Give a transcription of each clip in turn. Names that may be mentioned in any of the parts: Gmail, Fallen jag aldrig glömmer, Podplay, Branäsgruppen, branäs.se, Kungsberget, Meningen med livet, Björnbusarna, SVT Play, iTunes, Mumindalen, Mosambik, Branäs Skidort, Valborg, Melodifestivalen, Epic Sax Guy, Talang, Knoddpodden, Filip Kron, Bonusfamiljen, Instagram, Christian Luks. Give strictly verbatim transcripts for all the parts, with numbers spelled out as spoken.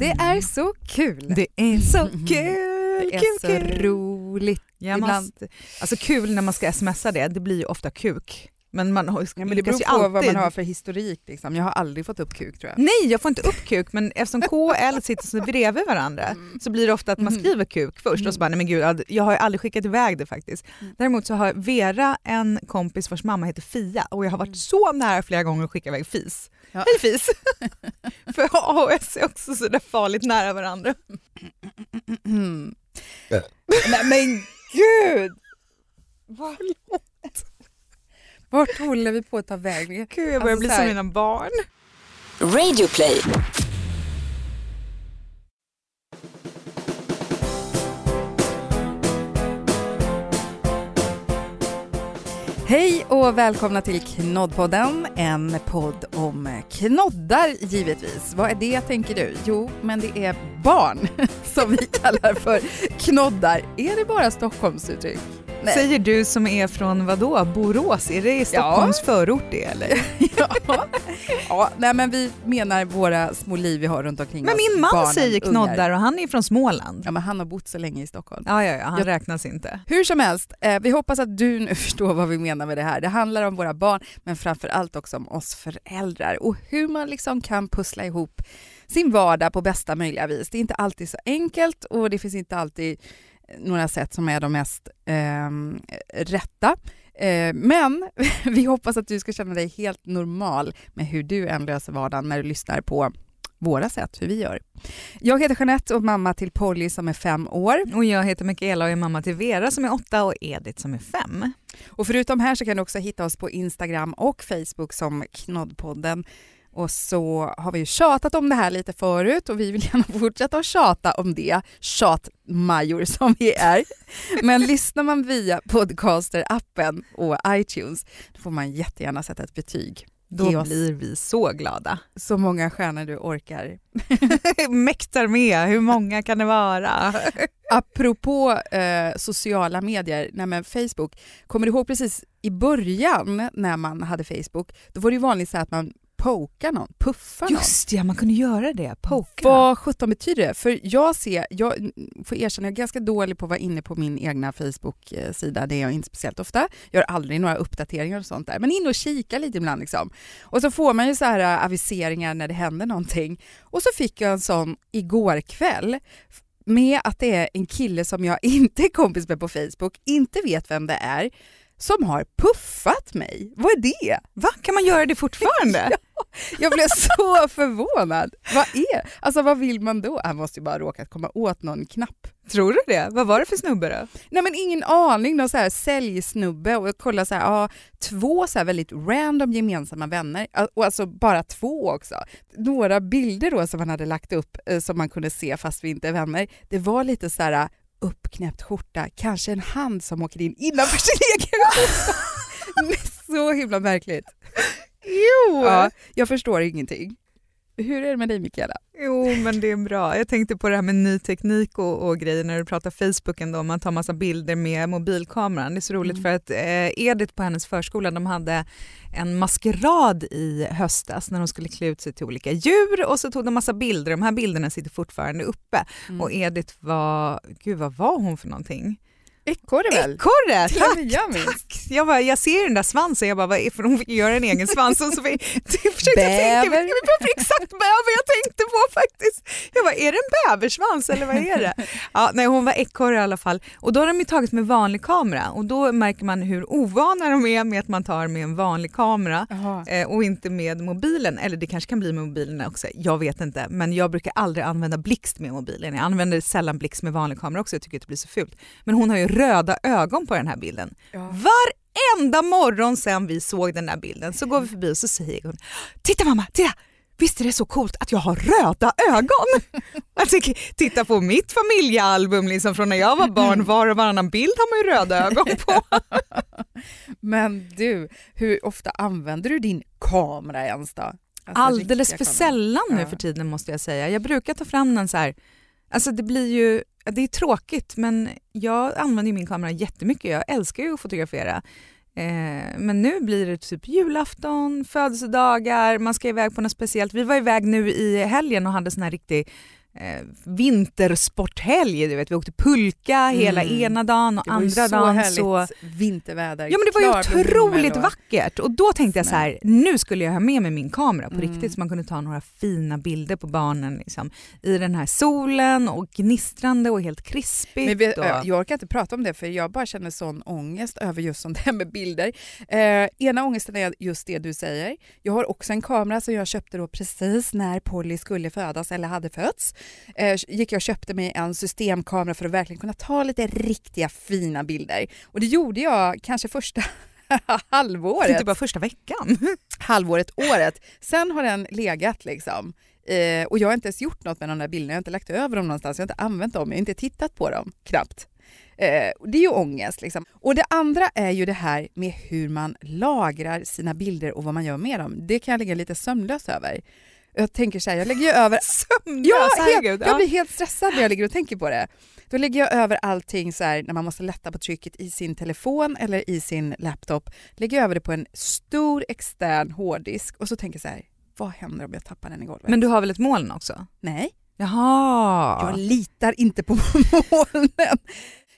Det är så kul. Det är så kul. Det är kul, så kul. Roligt. Ja, ibland. Man, alltså kul när man ska smsa det, det blir ju ofta kuk. Men, man har, ja, men det beror på alltid vad man har för historik. Liksom. Jag har aldrig fått upp kuk, tror jag. Nej, jag får inte upp kuk. Men eftersom K och L sitter så bredvid varandra mm. så blir det ofta att man skriver kuk först. Mm. Och så bara, nej men gud, jag har ju aldrig skickat iväg det faktiskt. Mm. Däremot så har Vera en kompis vars mamma heter Fia. Och jag har varit mm. så nära flera gånger att skicka iväg fis. Ja. Hej fis! För A och S är också så där farligt nära varandra. Mm. Äh. Nej men gud! Vad låt! Vart håller vi på att ta väg? Gud, jag börjar alltså, bli som mina barn. Radio Play. Hej och välkomna till Knoddpodden, en podd om knoddar givetvis. Vad är det, tänker du? Jo, men det är barn som vi kallar för knoddar. Är det bara Stockholms uttryck? Nej. Säger du som är från vadå? Borås? Är det i Stockholms ja. förort det eller? ja. ja, nej men vi menar våra små liv vi har runt omkring men oss. Men min man barnen, säger knoddar ungar. Och han är från Småland. Ja men han har bott så länge i Stockholm. Ja, ja, ja han jag... räknas inte. Hur som helst, eh, vi hoppas att du nu förstår vad vi menar med det här. Det handlar om våra barn men framförallt också om oss föräldrar och hur man liksom kan pussla ihop sin vardag på bästa möjliga vis. Det är inte alltid så enkelt och det finns inte alltid några sätt som är de mest eh, rätta. Eh, men vi hoppas att du ska känna dig helt normal med hur du än löser vardagen när du lyssnar på våra sätt, hur vi gör. Jag heter Jeanette och mamma till Polly som är fem år. Och jag heter Mikaela och är mamma till Vera som är åtta och Edith som är fem. Och förutom här så kan du också hitta oss på Instagram och Facebook som Knoddpodden. Och så har vi ju tjatat om det här lite förut och vi vill gärna fortsätta att tjata om det. Tjatmajor som vi är. Men lyssnar man via podcaster-appen och iTunes då får man jättegärna sätta ett betyg. Då blir vi så glada. Så många stjärnor du orkar. Mäktar med, hur många kan det vara? Apropå eh, sociala medier, nej men Facebook. Kommer du ihåg precis i början när man hade Facebook? Då var det ju vanligt så att man poka någon, puffa någon. Just ja, man kunde göra det. Poka. Vad sjutton betyder det? För jag ser, jag får erkänna, jag är ganska dålig på att vara inne på min egna Facebook-sida. Det är jag inte speciellt ofta. Jag har aldrig några uppdateringar och sånt där. Men in och kika lite ibland liksom. Och så får man ju så här aviseringar när det händer någonting. Och så fick jag en sån igår kväll med att det är en kille som jag inte är kompis med på Facebook. Inte vet vem det är. Som har puffat mig. Vad är det? Va? Kan man göra det fortfarande? ja, jag blev så förvånad. Vad är? Alltså vad vill man då? Han måste ju bara råka komma åt någon knapp. Tror du det? Vad var det för snubbe då? Nej men ingen aning. Någon så här säljsnubbe och kolla så här, ja, två så här väldigt random gemensamma vänner. Och alltså bara två också. Några bilder då som han hade lagt upp som man kunde se fast vi inte är vänner. Det var lite så här uppknäppt skjorta, kanske en hand som åker in innanför sin egen skjorta. Så himla märkligt. Jo! Ja, jag förstår ingenting. Hur är det med dig, Mikaela? Jo, men det är bra. Jag tänkte på det här med ny teknik och, och grejer när du pratar Facebook ändå. Man tar massa bilder med mobilkameran. Det är så roligt mm. för att eh, Edith på hennes förskola, de hade en maskerad i höstas när de skulle klä ut sig till olika djur och så tog de massa bilder. De här bilderna sitter fortfarande uppe. Mm. Och Edith var, gud vad var hon för någonting? Ekorre väl? Ekorre, tack, jag tack. Jag, bara, jag ser den där svansen, jag bara, vad är, för hon fick göra en egen svans. Och så vi, jag försökte bäver. Tänka, vi pratar exakt bäver jag tänkte på faktiskt. Jag bara, är det en bäversvans eller vad är det? Ja, nej, hon var ekorre i alla fall. Och då har de ju tagit med vanlig kamera. Och då märker man hur ovana de är med att man tar med en vanlig kamera eh, och inte med mobilen. Eller det kanske kan bli med mobilen också, jag vet inte. Men jag brukar aldrig använda blixt med mobilen. Jag använder sällan blixt med vanlig kamera också, jag tycker att det blir så fult. Men hon har ju röda ögon på den här bilden. Ja. Varenda morgon sen vi såg den här bilden så går vi förbi och så säger hon, titta mamma, titta! Visst är det så coolt att jag har röda ögon? Alltså, titta på mitt familjealbum liksom från när jag var barn, var och varannan bild har man ju röda ögon på. Men du, hur ofta använder du din kamera ens då? Alltså, alldeles för sällan nu för tiden måste jag säga. Jag brukar ta fram den så här, alltså det blir ju det är tråkigt, men jag använder min kamera jättemycket. Jag älskar ju att fotografera. Eh, men nu blir det typ julafton, födelsedagar, man ska iväg på något speciellt. Vi var iväg nu i helgen och hade sån här riktig eh, vintersporthelg. Du vet, vi åkte pulka mm. hela ena dagen och andra dagen. Det var ju så vinterväder. Ja, men det var ju otroligt vackert. Och då tänkte jag så här, nu skulle jag ha med mig min kamera på mm. riktigt så man kunde ta några fina bilder på barnen liksom, i den här solen och gnistrande och helt krispigt. Men vi, och... jag orkar inte prata om det för jag bara känner sån ångest över just sånt här med bilder. Eh, ena ångesten är just det du säger. Jag har också en kamera som jag köpte då precis när Polly skulle födas eller hade fötts. Eh, gick jag och köpte mig en systemkamera för att verkligen kunna ta lite riktiga fina bilder. Och det gjorde jag kanske första halvåret. Inte bara första veckan. Halvåret, året. Sen har den legat liksom. Eh, och jag har inte ens gjort något med de där bilderna. Jag har inte lagt över dem någonstans. Jag har inte använt dem. Jag har inte tittat på dem knappt. Eh, det är ju ångest liksom. Och det andra är ju det här med hur man lagrar sina bilder och vad man gör med dem. Det kan jag ligga lite sömnlös över. Jag tänker så här, jag lägger ju över... sömnlös? Ja, helt, jag blir helt stressad när jag ligger och tänker på det. Då lägger jag över allting så här, när man måste lätta på trycket i sin telefon eller i sin laptop. Lägger jag över det på en stor extern hårddisk och så tänker jag så här, vad händer om jag tappar den i golvet? Men du har väl ett moln också? Nej. Jaha. Jag litar inte på molnen.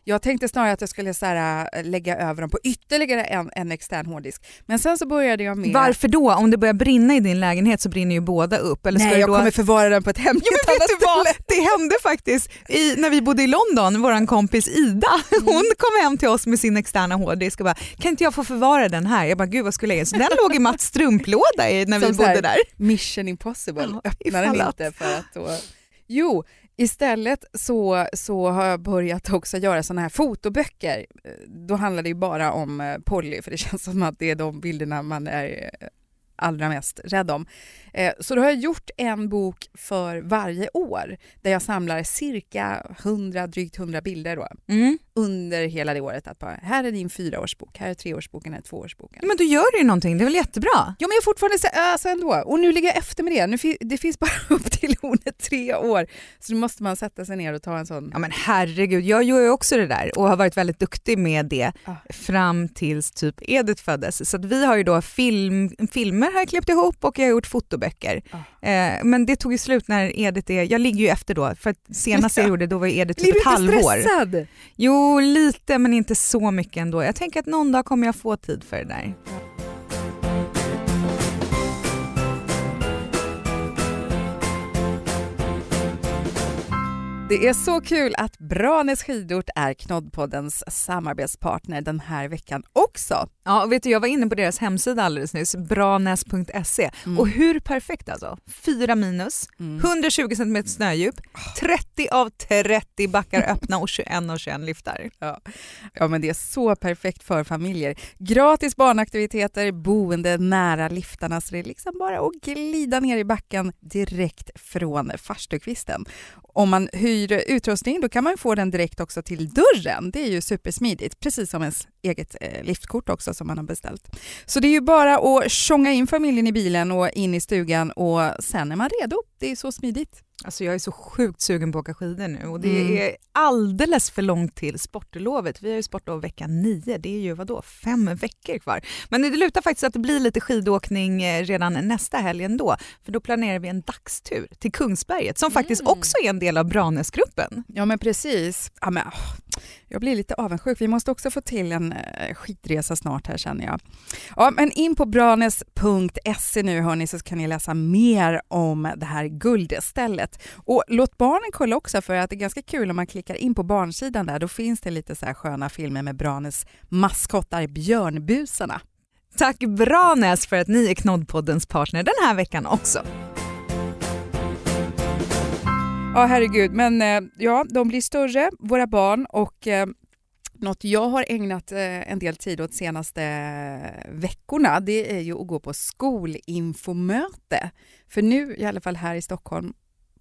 Jag tänkte snarare att jag skulle så här, lägga över dem på ytterligare en, en extern hårddisk. Men sen så började jag med... Varför då? Om det börjar brinna i din lägenhet så brinner ju båda upp. Eller ska Nej, jag då... kommer förvara den på ett hemligt ja, men annat ställe. Det hände faktiskt i, när vi bodde i London. Vår kompis Ida, mm. hon kom hem till oss med sin externa hårddisk och bara, kan inte jag få förvara den här? Jag bara, gud vad skulle jag göra? Så den låg i Mats strumplåda i, när Som vi bodde här, där. Mission Impossible. Ja, öppnar den inte för att då... Jo, istället så, så har jag börjat också göra såna här fotoböcker. Då handlar det ju bara om Polly för det känns som att det är de bilderna man är allra mest rädd om. Så då har jag gjort en bok för varje år där jag samlar cirka hundra, drygt hundra bilder då, mm. under hela det året. Att bara, här är din fyraårsbok, här är treårsboken, här är tvåårsboken. Men du gör ju någonting, det är väl jättebra? Ja, men jag fortfarande så ändå. Och nu ligger jag efter med det. Nu fi- det finns bara upp till under tre år. Så nu måste man sätta sig ner och ta en sån... Ja, men herregud, jag gör ju också det där och har varit väldigt duktig med det ah. fram tills typ Edith föddes. Så att vi har ju då film, filmer här klippt ihop och jag har gjort fotoböcker. Ah. Eh, men det tog ju slut när Edith är... Jag ligger ju efter då, för att senast jag gjorde då var Edith typ ett halvår. Blir du inte stressad? Jo, och lite men inte så mycket ändå. Jag tänker att någon dag kommer jag få tid för det där. Det är så kul att Branäs Skidort är Knoddpoddens samarbetspartner den här veckan också. Ja, och vet du, jag var inne på deras hemsida alldeles nyss, branäs punkt se. Mm. Och hur perfekt alltså. Fyra minus, mm. hundratjugo centimeter snödjup, trettio av trettio backar öppna och tjugoett av tjugoett lyftar. Ja. ja, men det är så perfekt för familjer. Gratis barnaktiviteter, boende nära liftarna så det är liksom bara att glida ner i backen direkt från farstukvisten. Om man hyr utrustning då kan man få den direkt också till dörren. Det är ju supersmidigt. Precis som ens eget liftkort också som man har beställt. Så det är ju bara att tjonga in familjen i bilen och in i stugan och sen är man redo. Det är så smidigt. Alltså jag är så sjukt sugen på att åka skidor nu och det mm. är alldeles för långt till sportlovet. Vi har ju sportlov vecka nio, det är ju vadå, fem veckor kvar. Men det lutar faktiskt att det blir lite skidåkning redan nästa helg ändå. För då planerar vi en dagstur till Kungsberget som mm. faktiskt också är en del av Branäsgruppen. Ja men precis. Ja, men, jag blir lite avundsjuk. Vi måste också få till en skidresa snart här känner jag. Ja men in på branäs punkt se nu hörni så kan ni läsa mer om det här guldstället. Och låt barnen kolla också för att det är ganska kul om man klickar in på barnsidan där. Då finns det lite så här sköna filmer med Branäs maskottar Björnbusarna. Tack Branäs för att ni är Knoddpoddens partner den här veckan också. Ja herregud, men ja, de blir större, våra barn och... Något jag har ägnat en del tid åt de senaste veckorna det är ju att gå på skolinfomöte. För nu i alla fall här i Stockholm,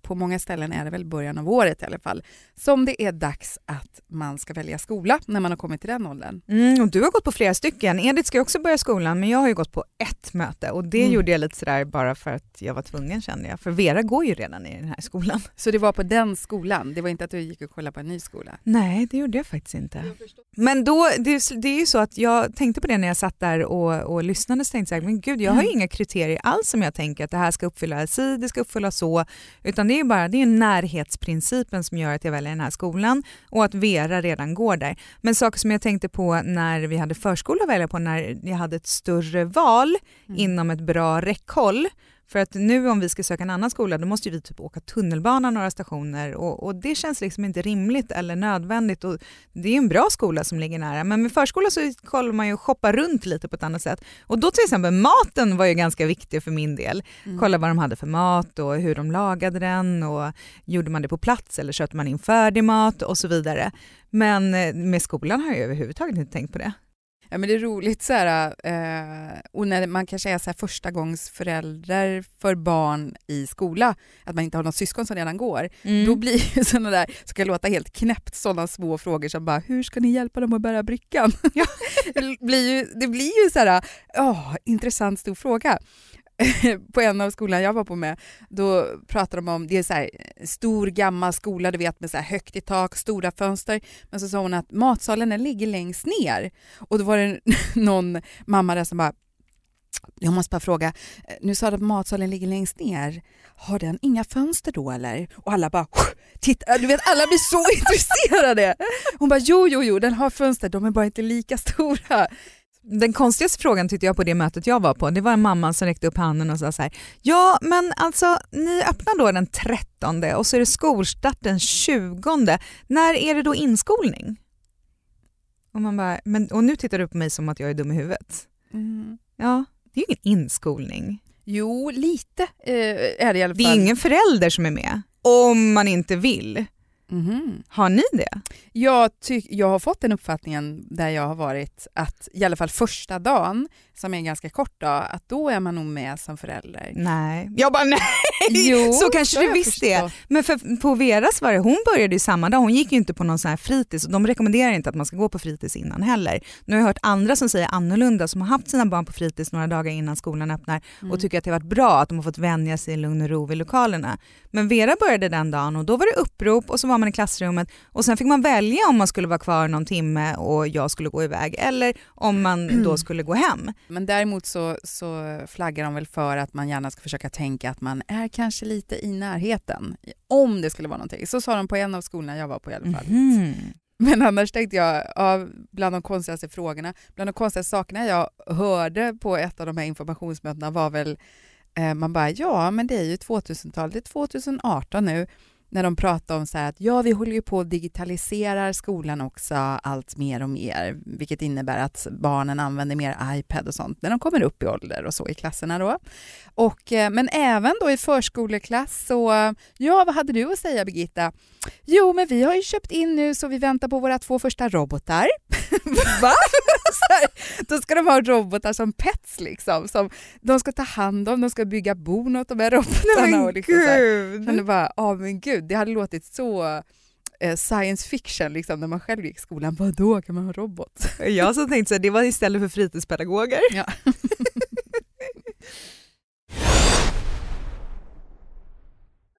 på många ställen är det väl början av året i alla fall, som det är dags att man ska välja skola när man har kommit till den åldern. Mm, och du har gått på flera stycken. Edith ska också börja skolan men jag har ju gått på ett möte och det mm. gjorde jag lite sådär bara för att jag var tvungen kände jag. För Vera går ju redan i den här skolan. Så det var på den skolan? Det var inte att du gick och kollade på en ny skola? Nej, det gjorde jag faktiskt inte. Jag men då, det, det är ju så att jag tänkte på det när jag satt där och, och lyssnade så tänkte jag, men gud jag har ju mm. inga kriterier alls som jag tänker att det här ska uppfylla si, det ska uppfylla så, utan det är är bara det är närhetsprincipen som gör att jag väljer den här skolan och att Vera redan går där. Men saker som jag tänkte på när vi hade förskola att välja på, när jag hade ett större val mm. inom ett bra räckhåll. För att nu om vi ska söka en annan skola då måste vi typ åka tunnelbana några stationer och, och det känns liksom inte rimligt eller nödvändigt. Och det är en bra skola som ligger nära, men med förskola så kollar man ju och shoppar runt lite på ett annat sätt. Och då till exempel maten var ju ganska viktig för min del. Mm. Kolla vad de hade för mat och hur de lagade den och gjorde man det på plats eller köpte man in färdig mat och så vidare. Men med skolan har jag överhuvudtaget inte tänkt på det. Ja, men det är roligt så här, eh, och när man kanske är så här första gångs förälder för barn i skola, att man inte har någon syskon som redan går, mm. då blir ju sådana där, så kan låta helt knäppt, sådana små frågor som bara, hur ska ni hjälpa dem att bära brickan? Ja. det, blir ju, det blir ju så här, åh, intressant stor fråga. På en av skolan jag var på med, då pratade de om, det är så här stor gammal skola, du vet, med så här högt i tak, stora fönster, men så sa hon att matsalen ligger längst ner, och då var det någon mamma där som bara, jag måste bara fråga, nu sa du att matsalen ligger längst ner, har den inga fönster då eller? Och alla bara, titta, du vet, alla blir så intresserade. Hon bara, jo, jo, jo, den har fönster, de är bara inte lika stora. Den konstigaste frågan tyckte jag på det mötet jag var på, det var en mamma som räckte upp handen och sa så här, ja men alltså ni öppnar då den trettonde och så är det skolstart den tjugonde, när är det då inskolning? Och man bara, men, och nu tittar du på mig som att jag är dum i huvudet. Mm. Ja, det är ju ingen inskolning. Jo, lite eh, är det i alla fall. Det är ingen förälder som är med, om man inte vill. Mm-hmm. Har ni det? Jag, ty- jag har fått den uppfattningen där jag har varit att i alla fall första dagen, som är en ganska kort dag, att då är man nog med som förälder. Nej, jag bara nej! Jo, så kanske du visste det. Men för, på Veras var det, hon började ju samma dag, hon gick ju inte på någon sån här fritids, och de rekommenderar inte att man ska gå på fritids innan heller. Nu har jag hört andra som säger annorlunda, som har haft sina barn på fritids några dagar innan skolan öppnar mm. och tycker att det har varit bra att de har fått vänja sig i lugn och ro vid lokalerna. Men Vera började den dagen och då var det upprop och så var man i klassrummet och sen fick man välja om man skulle vara kvar någon timme och jag skulle gå iväg eller om man då skulle gå hem. Men däremot så, så flaggar de väl för att man gärna ska försöka tänka att man är kanske lite i närheten om det skulle vara någonting. Så sa de på en av skolorna jag var på i alla fall. Mm. Men annars tänkte jag, ja, bland de konstigaste frågorna, bland de konstigaste sakerna jag hörde på ett av de här informationsmötena var väl eh, man bara, ja men det är ju tvåtusentalet, det är tjugoarton nu. När de pratar om så här att ja, vi håller ju på att digitalisera skolan också allt mer och mer. Vilket innebär att barnen använder mer iPad och sånt när de kommer upp i ålder och så i klasserna då. Och, men även då i förskoleklass så, ja vad hade du att säga Birgitta? Jo men vi har ju köpt in nu så vi väntar på våra två första robotar. Va? Här, då ska de ha robotar som pets liksom. Som de ska ta hand om, de ska bygga bon åt de här robotarna. Och liksom så här. Men det bara, ja men gud. Det hade låtit så eh, science fiction liksom, när man själv gick i skolan. Vadå, kan man ha robot? Jag så tänkte att det var istället för fritidspedagoger. Ja.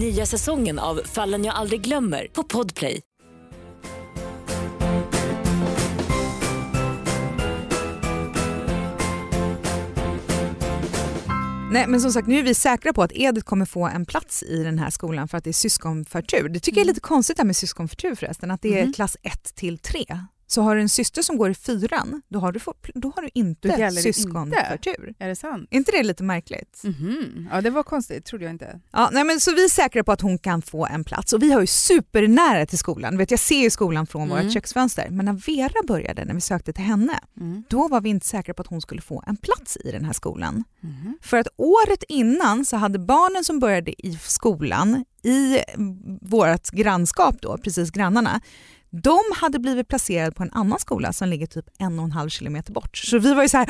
Nya säsongen av Fallen jag aldrig glömmer på Podplay. Nej, men som sagt, nu är vi säkra på att Edith kommer få en plats i den här skolan för att det är syskonförtur. Det tycker jag är lite konstigt där med syskonförtur förresten, att det är mm. klass ett till tre. Så har du en syster som går i fyran, då har du, få, då har du inte syskonförtur. Är det sant? Är inte det lite märkligt? Mm-hmm. Ja, det var konstigt, trodde jag inte. Ja, nej, men så vi är säkra på att hon kan få en plats. Och vi har ju supernära till skolan. Vet, jag ser ju skolan från mm. vårt köksfönster. Men när Vera började, när vi sökte till henne, mm. då var vi inte säkra på att hon skulle få en plats i den här skolan. Mm. För att året innan så hade barnen som började i skolan, i vårt grannskap då, precis grannarna, de hade blivit placerade på en annan skola som ligger typ en och en halv kilometer bort. Så vi var ju så här,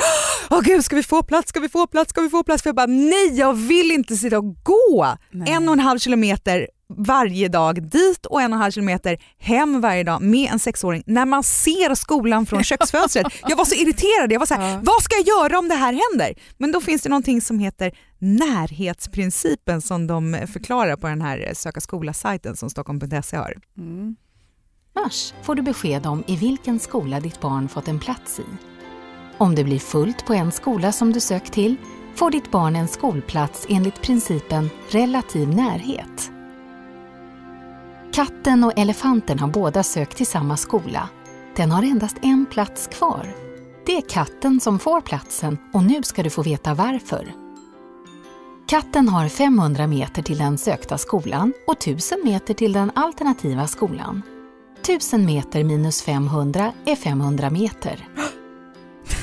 åh gud, ska vi få plats, ska vi få plats, ska vi få plats? För jag bara, nej jag vill inte sitta och gå nej. en och en halv kilometer varje dag dit och en och en halv kilometer hem varje dag med en sexåring när man ser skolan från köksfönstret. Jag var så irriterad. Jag var så här, ja. Vad ska jag göra om det här händer? Men då finns det någonting som heter närhetsprincipen som de förklarar på den här söka skola-sajten som Stockholm punkt se har. Mm. Mars får du besked om i vilken skola ditt barn fått en plats i. Om det blir fullt på en skola som du sökt till får ditt barn en skolplats enligt principen relativ närhet. Katten och elefanten har båda sökt till samma skola. Den har endast en plats kvar. Det är katten som får platsen och nu ska du få veta varför. Katten har femhundra meter till den sökta skolan och tusen meter till den alternativa skolan. tusen meter minus femhundra är femhundra meter.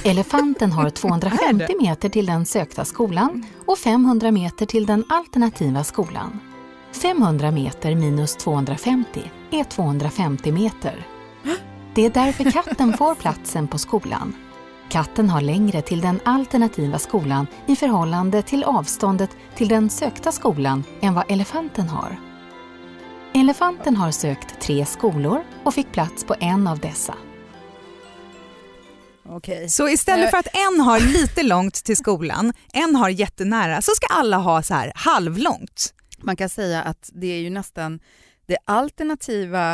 Elefanten har tvåhundrafemtio meter till den sökta skolan och femhundra meter till den alternativa skolan. femhundra meter minus tvåhundrafemtio är tvåhundrafemtio meter. Det är därför katten får platsen på skolan. Katten har längre till den alternativa skolan i förhållande till avståndet till den sökta skolan än vad elefanten har. Elefanten har sökt tre skolor och fick plats på en av dessa. Okej. Så istället för att en har lite långt till skolan, en har jättenära, så ska alla ha så här halvlångt. Man kan säga att det är ju nästan det alternativa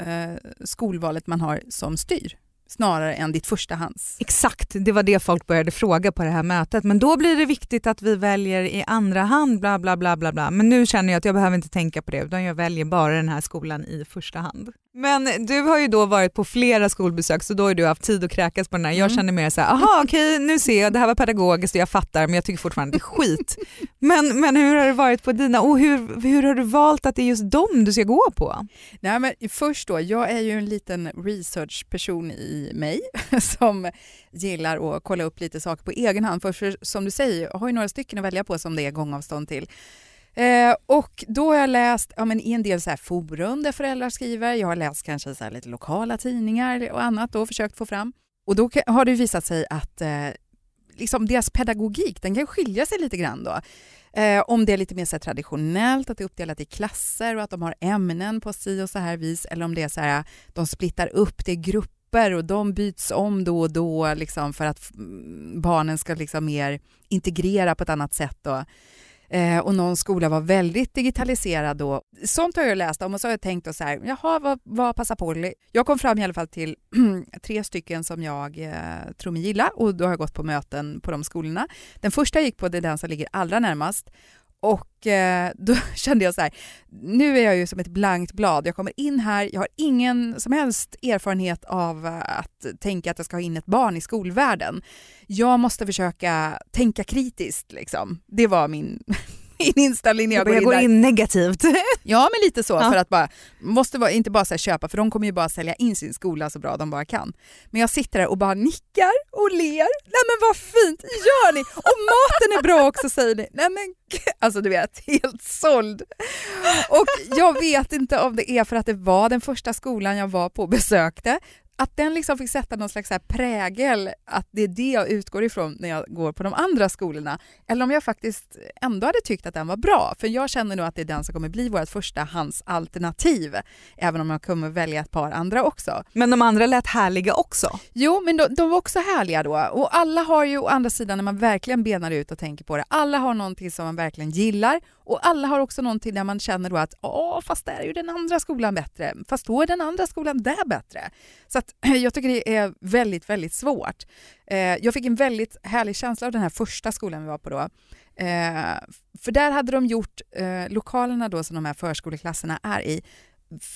eh, skolvalet man har som styr, snarare än ditt förstahands. Exakt, det var det folk började fråga på det här mötet. Men då blir det viktigt att vi väljer i andra hand, bla bla bla bla bla. Men nu känner jag att jag behöver inte tänka på det, utan jag väljer bara den här skolan i första hand. Men du har ju då varit på flera skolbesök, så då har du haft tid att kräkas på den här. Jag mm. känner mer så här, aha okej, okay, nu ser jag, det här var pedagogiskt och jag fattar, men jag tycker fortfarande det är skit. men, men hur har det varit på dina, och hur, hur har du valt att det är just dem du ska gå på? Nej men först då, jag är ju en liten researchperson i mig som gillar att kolla upp lite saker på egen hand. För, för som du säger, jag har ju några stycken att välja på som det är gångavstånd till. Eh, och då har jag läst ja, men i en del så här forum där föräldrar skriver. Jag har läst kanske så här lite lokala tidningar och annat och försökt få fram. Och då har det visat sig att eh, liksom deras pedagogik, den kan skilja sig lite grann då. Eh, om det är lite mer så här traditionellt, att det är uppdelat i klasser och att de har ämnen på si och så här vis. Eller om det är så här, de splittar upp, det är grupper och de byts om då och då liksom, för att barnen ska liksom mer integrera på ett annat sätt då. Och någon skola var väldigt digitaliserad då. Sånt har jag läst om och så har jag tänkt och så här, jaha, vad, vad passar på? Jag kom fram i alla fall till tre stycken som jag eh, tror mig gilla, och då har jag gått på möten på de skolorna. Den första gick på, det är den som ligger allra närmast. Och eh, då kände jag så här, nu är jag ju som ett blankt blad. Jag kommer in här, jag har ingen som helst erfarenhet av att tänka att jag ska ha in ett barn i skolvärlden. Jag måste försöka tänka kritiskt liksom. Det var min, min inställning när jag, jag går in går in negativt. Ja, men lite så. Ja. För att bara, måste vara, inte bara så här, köpa, för de kommer ju bara sälja in sin skola så bra de bara kan. Men jag sitter där och bara nickar och ler. Nej men vad fint, gör ni? Och maten är bra också, säger ni. Nej men alltså du vet, helt såld. Och jag vet inte om det är för att det var den första skolan jag var på och besökte, att den liksom fick sätta någon slags här prägel, att det är det jag utgår ifrån när jag går på de andra skolorna. Eller om jag faktiskt ändå hade tyckt att den var bra. För jag känner nog att det är den som kommer bli vårt första hans alternativ. Även om jag kommer välja ett par andra också. Men de andra lät härliga också. Jo, men de, de var också härliga då. Och alla har ju å andra sidan, när man verkligen benar ut och tänker på det, alla har någonting som man verkligen gillar. Och alla har också någonting där man känner då att åh, fast där är ju den andra skolan bättre. Fast då är den andra skolan där bättre. Så att jag tycker det är väldigt, väldigt svårt. Eh, jag fick en väldigt härlig känsla av den här första skolan vi var på då. Eh, för där hade de gjort eh, lokalerna då som de här förskoleklasserna är i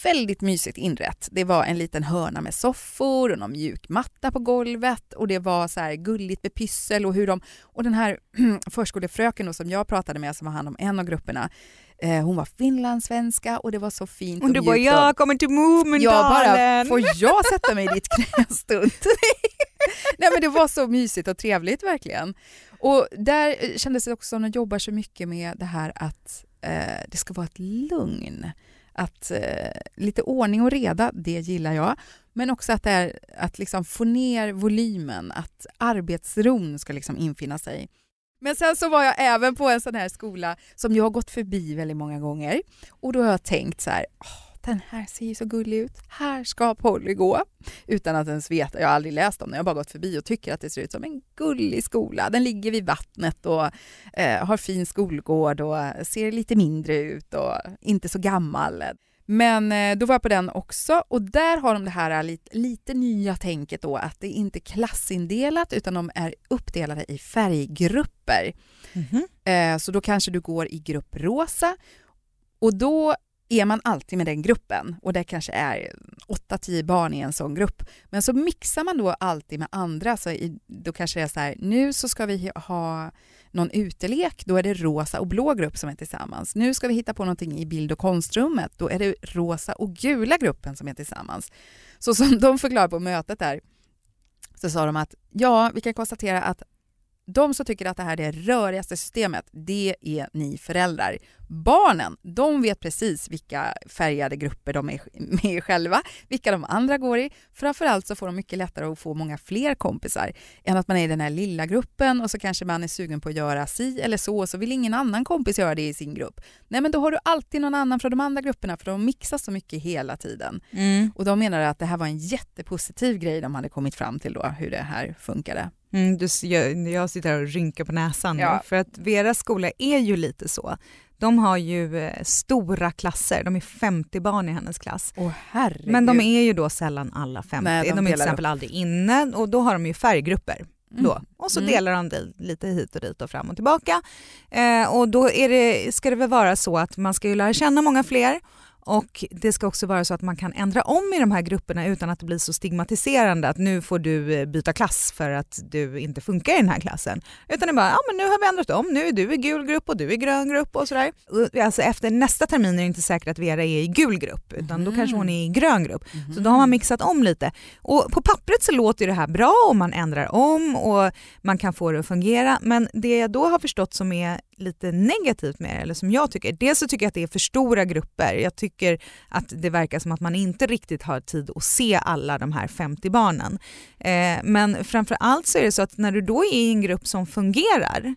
väldigt mysigt inrätt. Det var en liten hörna med soffor och någon mjuk matta på golvet, och det var så här gulligt med pyssel och hur de, och den här förskolefröken då, som jag pratade med, som var hand om en av grupperna, eh, hon var finlandssvenska och det var så fint och, och du mjukt. Bara, jag kommer till Mumindalen. Jag bara, får jag sätta mig i ditt knä en stund? Nej men det var så mysigt och trevligt verkligen. Och där kändes det också som att de jobbar så mycket med det här att eh, det ska vara ett lugn. Att eh, lite ordning och reda, det gillar jag. Men också att, det är, att liksom få ner volymen, att arbetsron ska liksom infinna sig. Men sen så var jag även på en sån här skola som jag har gått förbi väldigt många gånger. Och då har jag tänkt så här, åh, den här ser ju så gullig ut. Här ska Polly gå. Utan att ens veta, jag har aldrig läst om den. Jag har bara gått förbi och tycker att det ser ut som en gullig skola. Den ligger vid vattnet och eh, har fin skolgård och ser lite mindre ut och inte så gammal. Men då var jag på den också, och där har de det här lite, lite nya tänket då, att det inte är klassindelat utan de är uppdelade i färggrupper. Mm-hmm. Så då kanske du går i grupp rosa, och då är man alltid med den gruppen, och det kanske är åtta till tio barn i en sån grupp. Men så mixar man då alltid med andra, så i, då kanske det är så här, nu så ska vi ha någon utelek, då är det rosa och blå grupp som är tillsammans. Nu ska vi hitta på någonting i bild- och konstrummet, då är det rosa och gula gruppen som är tillsammans. Så som de förklarar på mötet där, så sa de att ja, vi kan konstatera att de som tycker att det här är det rörigaste systemet, det är ni föräldrar. Barnen, de vet precis vilka färgade grupper de är med själva, vilka de andra går i. Framförallt så får de mycket lättare att få många fler kompisar än att man är i den här lilla gruppen, och så kanske man är sugen på att göra si eller så, och så vill ingen annan kompis göra det i sin grupp. Nej, men då har du alltid någon annan från de andra grupperna, för de mixas så mycket hela tiden. Mm. Och de menar att det här var en jättepositiv grej de hade kommit fram till då, hur det här funkade. Mm, du, jag, jag sitter här och rynkar på näsan. Ja. För att Veras skola är ju lite så. De har ju eh, stora klasser. De är femtio barn i hennes klass. Åh, herregud. Men de är ju då sällan alla femtio. Nej, de, de är till exempel upp. Aldrig inne. Och då har de ju färgggrupper. Mm. Då. Och så mm. delar de det lite hit och dit och fram och tillbaka. Eh, och då är det, ska det väl vara så att man ska ju lära känna många fler. Och det ska också vara så att man kan ändra om i de här grupperna utan att det blir så stigmatiserande att nu får du byta klass för att du inte funkar i den här klassen. Utan det är bara, ja men nu har vi ändrat om, nu är du i gul grupp och du i grön grupp och sådär. Alltså efter nästa termin är det inte säkert att Vera är i gul grupp, utan mm. då kanske hon är i grön grupp. Mm. Så då har man mixat om lite. Och på pappret så låter det här bra, och man ändrar om och man kan få det att fungera. Men det jag då har förstått som är lite negativt med det, eller som jag tycker, dels så tycker jag att det är för stora grupper. Jag tycker att det verkar som att man inte riktigt har tid att se alla de här femtio barnen. Eh, men framförallt så är det så att när du då är i en grupp som fungerar,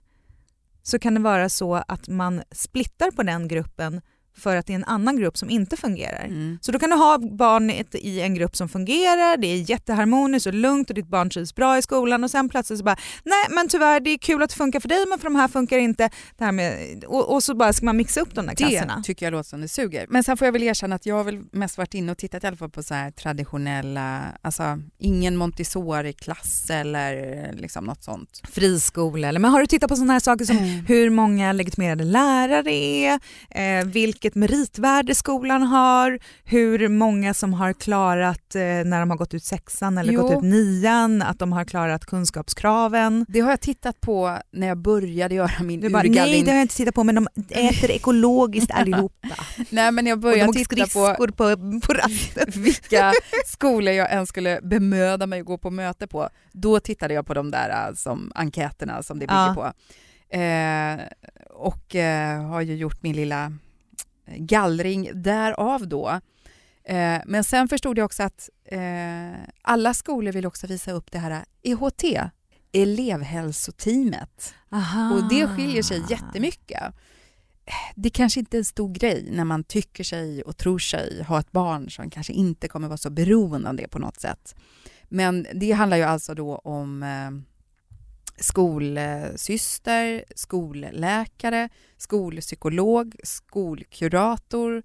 så kan det vara så att man splittar på den gruppen för att det är en annan grupp som inte fungerar. Mm. Så då kan du ha barnet i en grupp som fungerar, det är jätteharmoniskt och lugnt och ditt barn trivs bra i skolan, och sen plötsligt så bara, nej men tyvärr det är kul att det funkar för dig men för de här funkar inte. Det här med, och, och så bara ska man mixa upp de där klasserna. Det tycker jag låter som det suger. Men sen får jag väl erkänna att jag har väl mest varit inne och tittat i alla fall på så här traditionella, alltså ingen Montessori-klass eller liksom något sånt. Friskola, eller men har du tittat på sådana här saker som mm. hur många legitimerade lärare är, eh, vilket vilket meritvärde skolan har, hur många som har klarat eh, när de har gått ut sexan eller jo. gått ut nian, att de har klarat kunskapskraven. Det har jag tittat på när jag började göra min du bara, urgallring. Nej, det har jag inte tittat på, men de äter ekologiskt allihopa. Nej, men jag började titta på, på, på vilka skolor jag ens skulle bemöda mig att gå på möte på. Då tittade jag på de där som, enkäterna som det bygger ja. på. Eh, och eh, har ju gjort min lilla gallring därav då. Eh, men sen förstod jag också att eh, alla skolor vill också visa upp det här E H T, elevhälsoteamet. Aha. Och det skiljer sig jättemycket. Det kanske inte är en stor grej när man tycker sig och tror sig ha ett barn som kanske inte kommer vara så beroende av det på något sätt. Men det handlar ju alltså då om eh, skolsyster, skolläkare, skolpsykolog, skolkurator,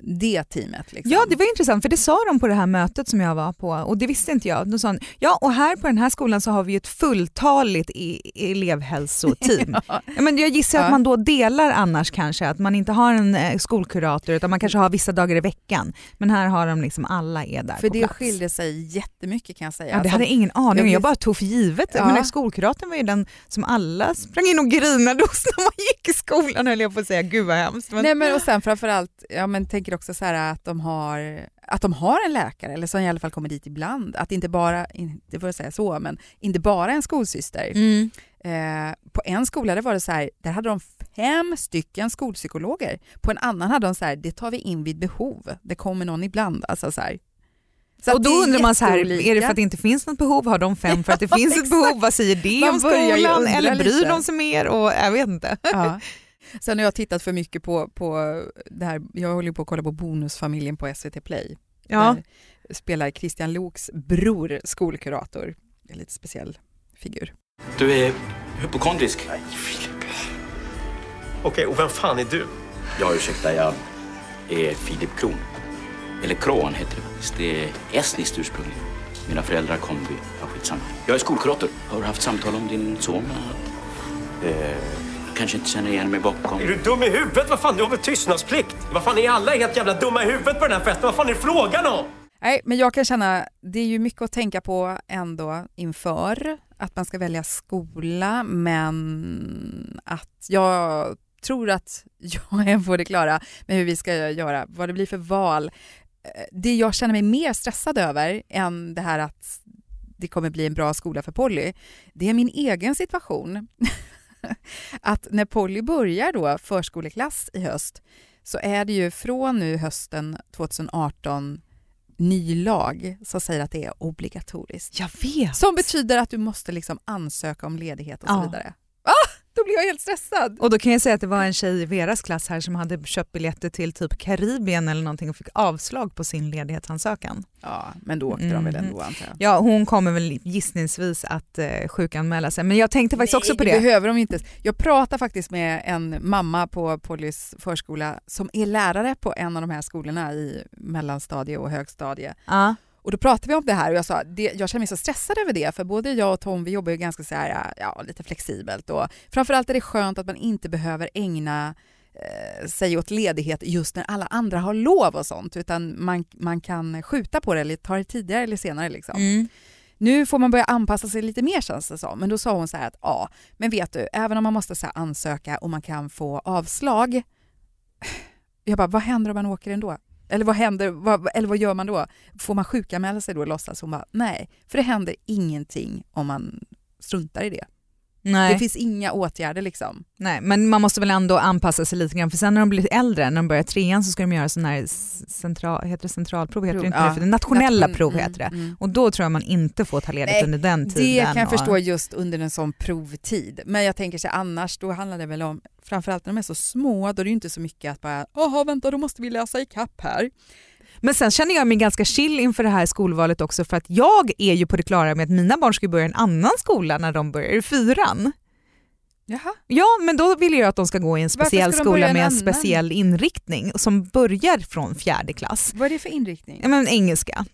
det teamet. Liksom. Ja, det var intressant, för det sa de på det här mötet som jag var på, och det visste inte jag. De sa, ja, och här på den här skolan så har vi ett fulltaligt elevhälsoteam. Ja. Men jag gissar ja. att man då delar annars kanske, att man inte har en skolkurator utan man kanske har vissa dagar i veckan. Men här har de liksom, alla är där för på det plats. Skiljer sig jättemycket kan jag säga. Ja, det hade jag ingen aning om, jag bara tog för givet. Ja. Men skolkuratorn var ju den som alla sprang in och grinade hos när man gick i skolan, höll jag på att säga. Gud vad hemskt. Men... Nej, men och sen framförallt ja, men tänker också så här att de har att de har en läkare, eller som i alla fall kommer dit ibland, att inte bara inte får jag säga så, men inte bara en skolsyster. Mm. Eh, på en skola där var det så här, där hade de fem stycken skolpsykologer. På en annan hade de så här, det tar vi in vid behov. Det kommer någon ibland, alltså så här. Så och då undrar man så här, är det för att det inte finns något behov? Har de fem för att det finns ett behov? Vad säger det man om skolan? Eller bryr lite. De sig mer? Och jag vet inte. Ja. Sen har jag tittat för mycket på, på det här. Jag håller på att kolla på Bonusfamiljen på S V T Play. Ja. Där spelar Christian Luks bror skolkurator. En lite speciell figur. Du är hypokondrisk. Nej, Filip. Okej, och vem fan är du? Ja, ursäkta, jag är Filip Kron. Eller Kron heter det faktiskt. Det är estniskt ursprungligen. Mina föräldrar kom vid ja, skitsamma. Jag är skolkurator. Har du haft samtal om din son? Eh, kanske inte känner igen mig bakom. Är du dum i huvudet? Vad fan, du har väl tystnadsplikt? Vad fan, är alla helt jävla dumma i huvudet på den här festen? Vad fan är frågan om? Nej, men jag kan känna, det är ju mycket att tänka på ändå inför att man ska välja skola, men att jag tror att jag är på det klara med hur vi ska göra, vad det blir för val. Det jag känner mig mer stressad över än det här att det kommer bli en bra skola för Polly, det är min egen situation. Att när Polly börjar då förskoleklass i höst, så är det ju från nu hösten tjugoarton ny lag som säger att det är obligatoriskt. Jag vet. Som betyder att du måste liksom ansöka om ledighet och så ja. vidare. Ah, då blir jag helt stressad. Och då kan jag säga att det var en tjej i Veras klass här som hade köpt biljetter till typ Karibien eller någonting och fick avslag på sin ledighetsansökan. Ja, men då åkte mm. de väl ändå, antar jag. Ja, hon kommer väl gissningsvis att eh, sjukanmäla sig. Men jag tänkte faktiskt Nej, också på det. det behöver de inte. Jag pratar faktiskt med en mamma på Pollys förskola som är lärare på en av de här skolorna i mellanstadie och högstadie. Ja. Och då pratade vi om det här och jag sa, det, jag känner mig så stressad över det, för både jag och Tom, vi jobbar ju ganska så här, ja, lite flexibelt, och framförallt är det skönt att man inte behöver ägna eh, sig åt ledighet just när alla andra har lov och sånt, utan man, man kan skjuta på det eller ta det tidigare eller senare liksom. Mm. Nu får man börja anpassa sig lite mer, känns det som. Men då sa hon så här att ja, men vet du, även om man måste så här ansöka och man kan få avslag, jag bara, vad händer om man åker ändå? Eller vad händer, vad, eller vad gör man då? Får man sjukanmäla sig då och låtsas? Hon bara, nej, för det händer ingenting om man struntar i det. Nej. Det finns inga åtgärder liksom. Nej, men man måste väl ändå anpassa sig lite grann. För sen när de blir äldre, när de börjar trean, så ska de göra sådana här central, heter det centralprov, heter det inte ja. det, för det nationella prov heter det. Mm, mm. Och då tror jag man inte får ta ledigt nej, under den tiden. Det kan jag och... förstå just under en sån provtid. Men jag tänker sig annars, då handlar det väl om, framförallt när de är så små, då är det ju inte så mycket att bara, jaha vänta, då måste vi läsa i kapp här. Men sen känner jag mig ganska chill inför det här skolvalet också, för att jag är ju på det klara med att mina barn ska börja en annan skola när de börjar i fyran. Jaha. Ja, men då vill jag att de ska gå i en speciell skola med en, en speciell inriktning som börjar från fjärde klass. Vad är det för inriktning? Ja, men engelska.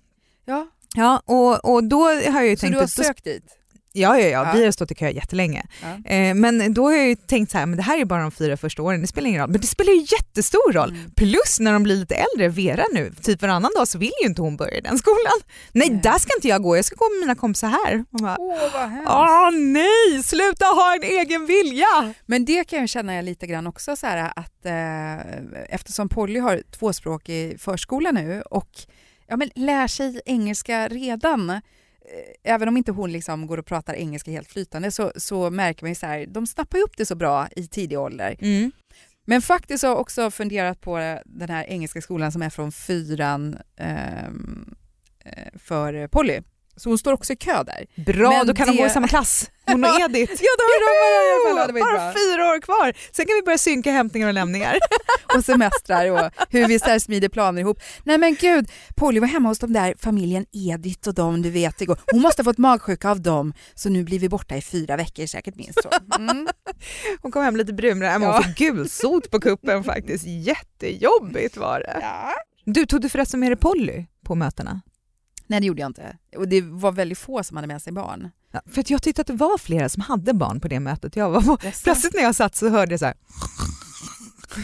Ja. Ja, och, och då har jag ju så tänkt... Så du har att sökt dit? Ja, ja, ja, vi har stått i kö jättelänge. Ja. Eh, men då har jag ju tänkt så här, men det här är bara de fyra första åren, det spelar ingen roll. Men det spelar ju jättestor roll. Mm. Plus när de blir lite äldre, Vera nu, typ varannan dag så vill ju inte hon börja i den skolan. Nej, nej, där ska inte jag gå, jag ska gå med mina kompisar här. Åh, oh, vad hemskt. Åh, nej, sluta ha en egen vilja. Men det kan jag känna lite grann också så här, att eh, eftersom Polly har tvåspråk i förskola nu och ja, men lär sig engelska redan. Även om inte hon liksom går och pratar engelska helt flytande, så, så märker man ju så här, de snappar ju upp det så bra i tidig ålder. Mm. Men faktiskt har jag också funderat på den här engelska skolan som är från fyran eh, för Polly. Så hon står också i kö där. Bra, men då kan det... de gå i samma klass. Hon och Edith. Ja, då har de bara fyra år kvar. Sen kan vi börja synka hämtningar och lämningar. Och semestrar och hur vi så smider planer ihop. Nej men gud, Polly var hemma hos de där familjen Edith och dem du vet igår. Hon måste ha fått magsjuka av dem. Så nu blir vi borta i fyra veckor säkert minst. Mm. Hon kom hem lite brunare. Men hon fick gulsot på kuppen faktiskt. Jättejobbigt var det. Ja. Du, tog du förresten med dig Polly på mötena? Nej, det gjorde jag inte. Och det var väldigt få som hade med sig barn. Ja, för att jag tyckte att det var flera som hade barn på det mötet jag var på. Plötsligt när jag satt så hörde jag så här.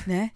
Nej.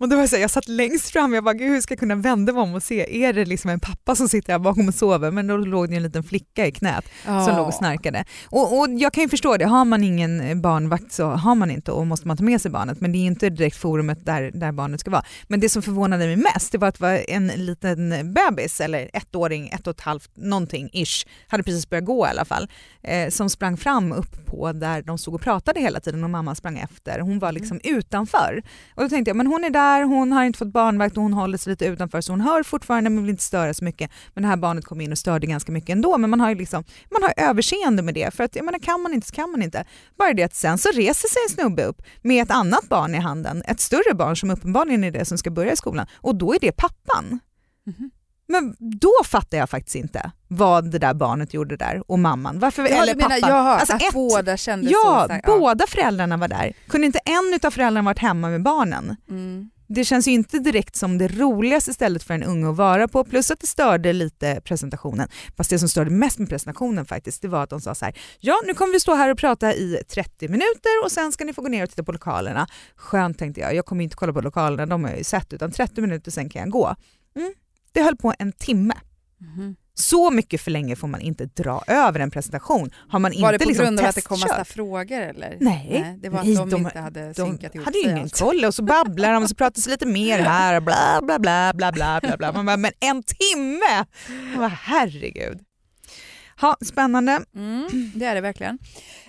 Och det var så här, jag satt längst fram. Jag bara, gud, hur ska jag kunna vända mig om och se? Är det liksom en pappa som sitter här bakom och sover? Men då låg det en liten flicka i knät oh. som låg och snarkade. Och, och jag kan ju förstå det. Har man ingen barnvakt så har man inte och måste man ta med sig barnet. Men det är inte direkt forumet där, där barnet ska vara. Men det som förvånade mig mest, det var att var en liten bebis eller ettåring, ett och ett halvt, någonting ish. Hade precis börjat gå i alla fall. Eh, som sprang fram upp på där de stod och pratade hela tiden och mamma sprang efter. Hon var liksom mm. utanför. Och då tänkte jag, men hon är där. här, hon har inte fått barnvakt och hon håller sig lite utanför så hon hör fortfarande men vill inte störa så mycket. Men det här barnet kom in och störde ganska mycket ändå, men man har ju liksom, man har överseende med det för att jag menar, kan man inte så kan man inte. Bara det att sen så reser sig en snubbe upp med ett annat barn i handen, ett större barn som uppenbarligen är det som ska börja i skolan och då är det pappan. Mm-hmm. Men då fattar jag faktiskt inte vad det där barnet gjorde där och mamman. Varför, ja, eller pappan. Menar, jaha, alltså ett, båda kändes ja, så. Här, ja, båda föräldrarna var där. Kunde inte en av föräldrarna varit hemma med barnen? Mm. Det känns ju inte direkt som det roligaste stället för en unge att vara på. Plus att det störde lite presentationen. Fast det som störde mest med presentationen faktiskt, det var att de sa så här: ja, nu kommer vi stå här och prata i trettio minuter och sen ska ni få gå ner och titta på lokalerna. Skönt, tänkte jag. Jag kommer inte kolla på lokalerna, de har jag ju sett, utan trettio minuter sen kan jag gå. Mm. Det höll på en timme. Mm. Så mycket för länge får man inte dra över en presentation. Har man var inte det på liksom grund av testkört? Att det kom massa frågor? Eller? Nej. Nej. Det var att Nej, de, de inte hade synkat ihop sig. De hade ingen allt. koll och så babblar de och så pratas lite mer här. Bla, bla, bla, bla, bla, bla, bla. Man bara, men en timme! Vad herregud. Ha, spännande. Mm, det är det verkligen.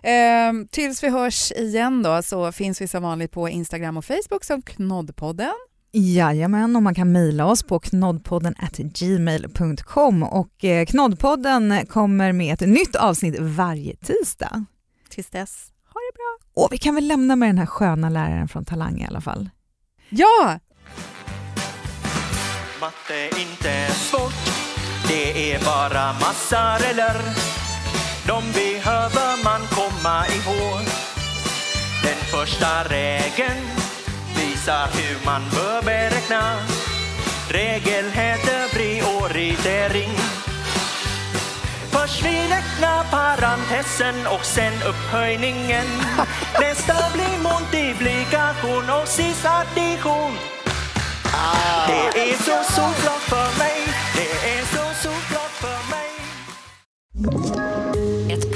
Ehm, tills vi hörs igen då så finns vi som vanligt på Instagram och Facebook som Knoddpodden. Jajamän, och man kan mejla oss på knoddpodden at gmail dot com och eh, Knoddpodden kommer med ett nytt avsnitt varje tisdag. Tills dess, ha det bra. Och vi kan väl lämna med den här sköna läraren från Talang i alla fall. Ja! Matte är inte svårt, det är bara massa regler. De behöver man komma ihåg. Den första regeln hur man bör beräkna. Regel heter prioritering. Först vi räknar parentesen och sen upphöjningen. Nästa blir multiplikation och sist addition. Det är så såklart för mig. Det är så såklart för mig. Ett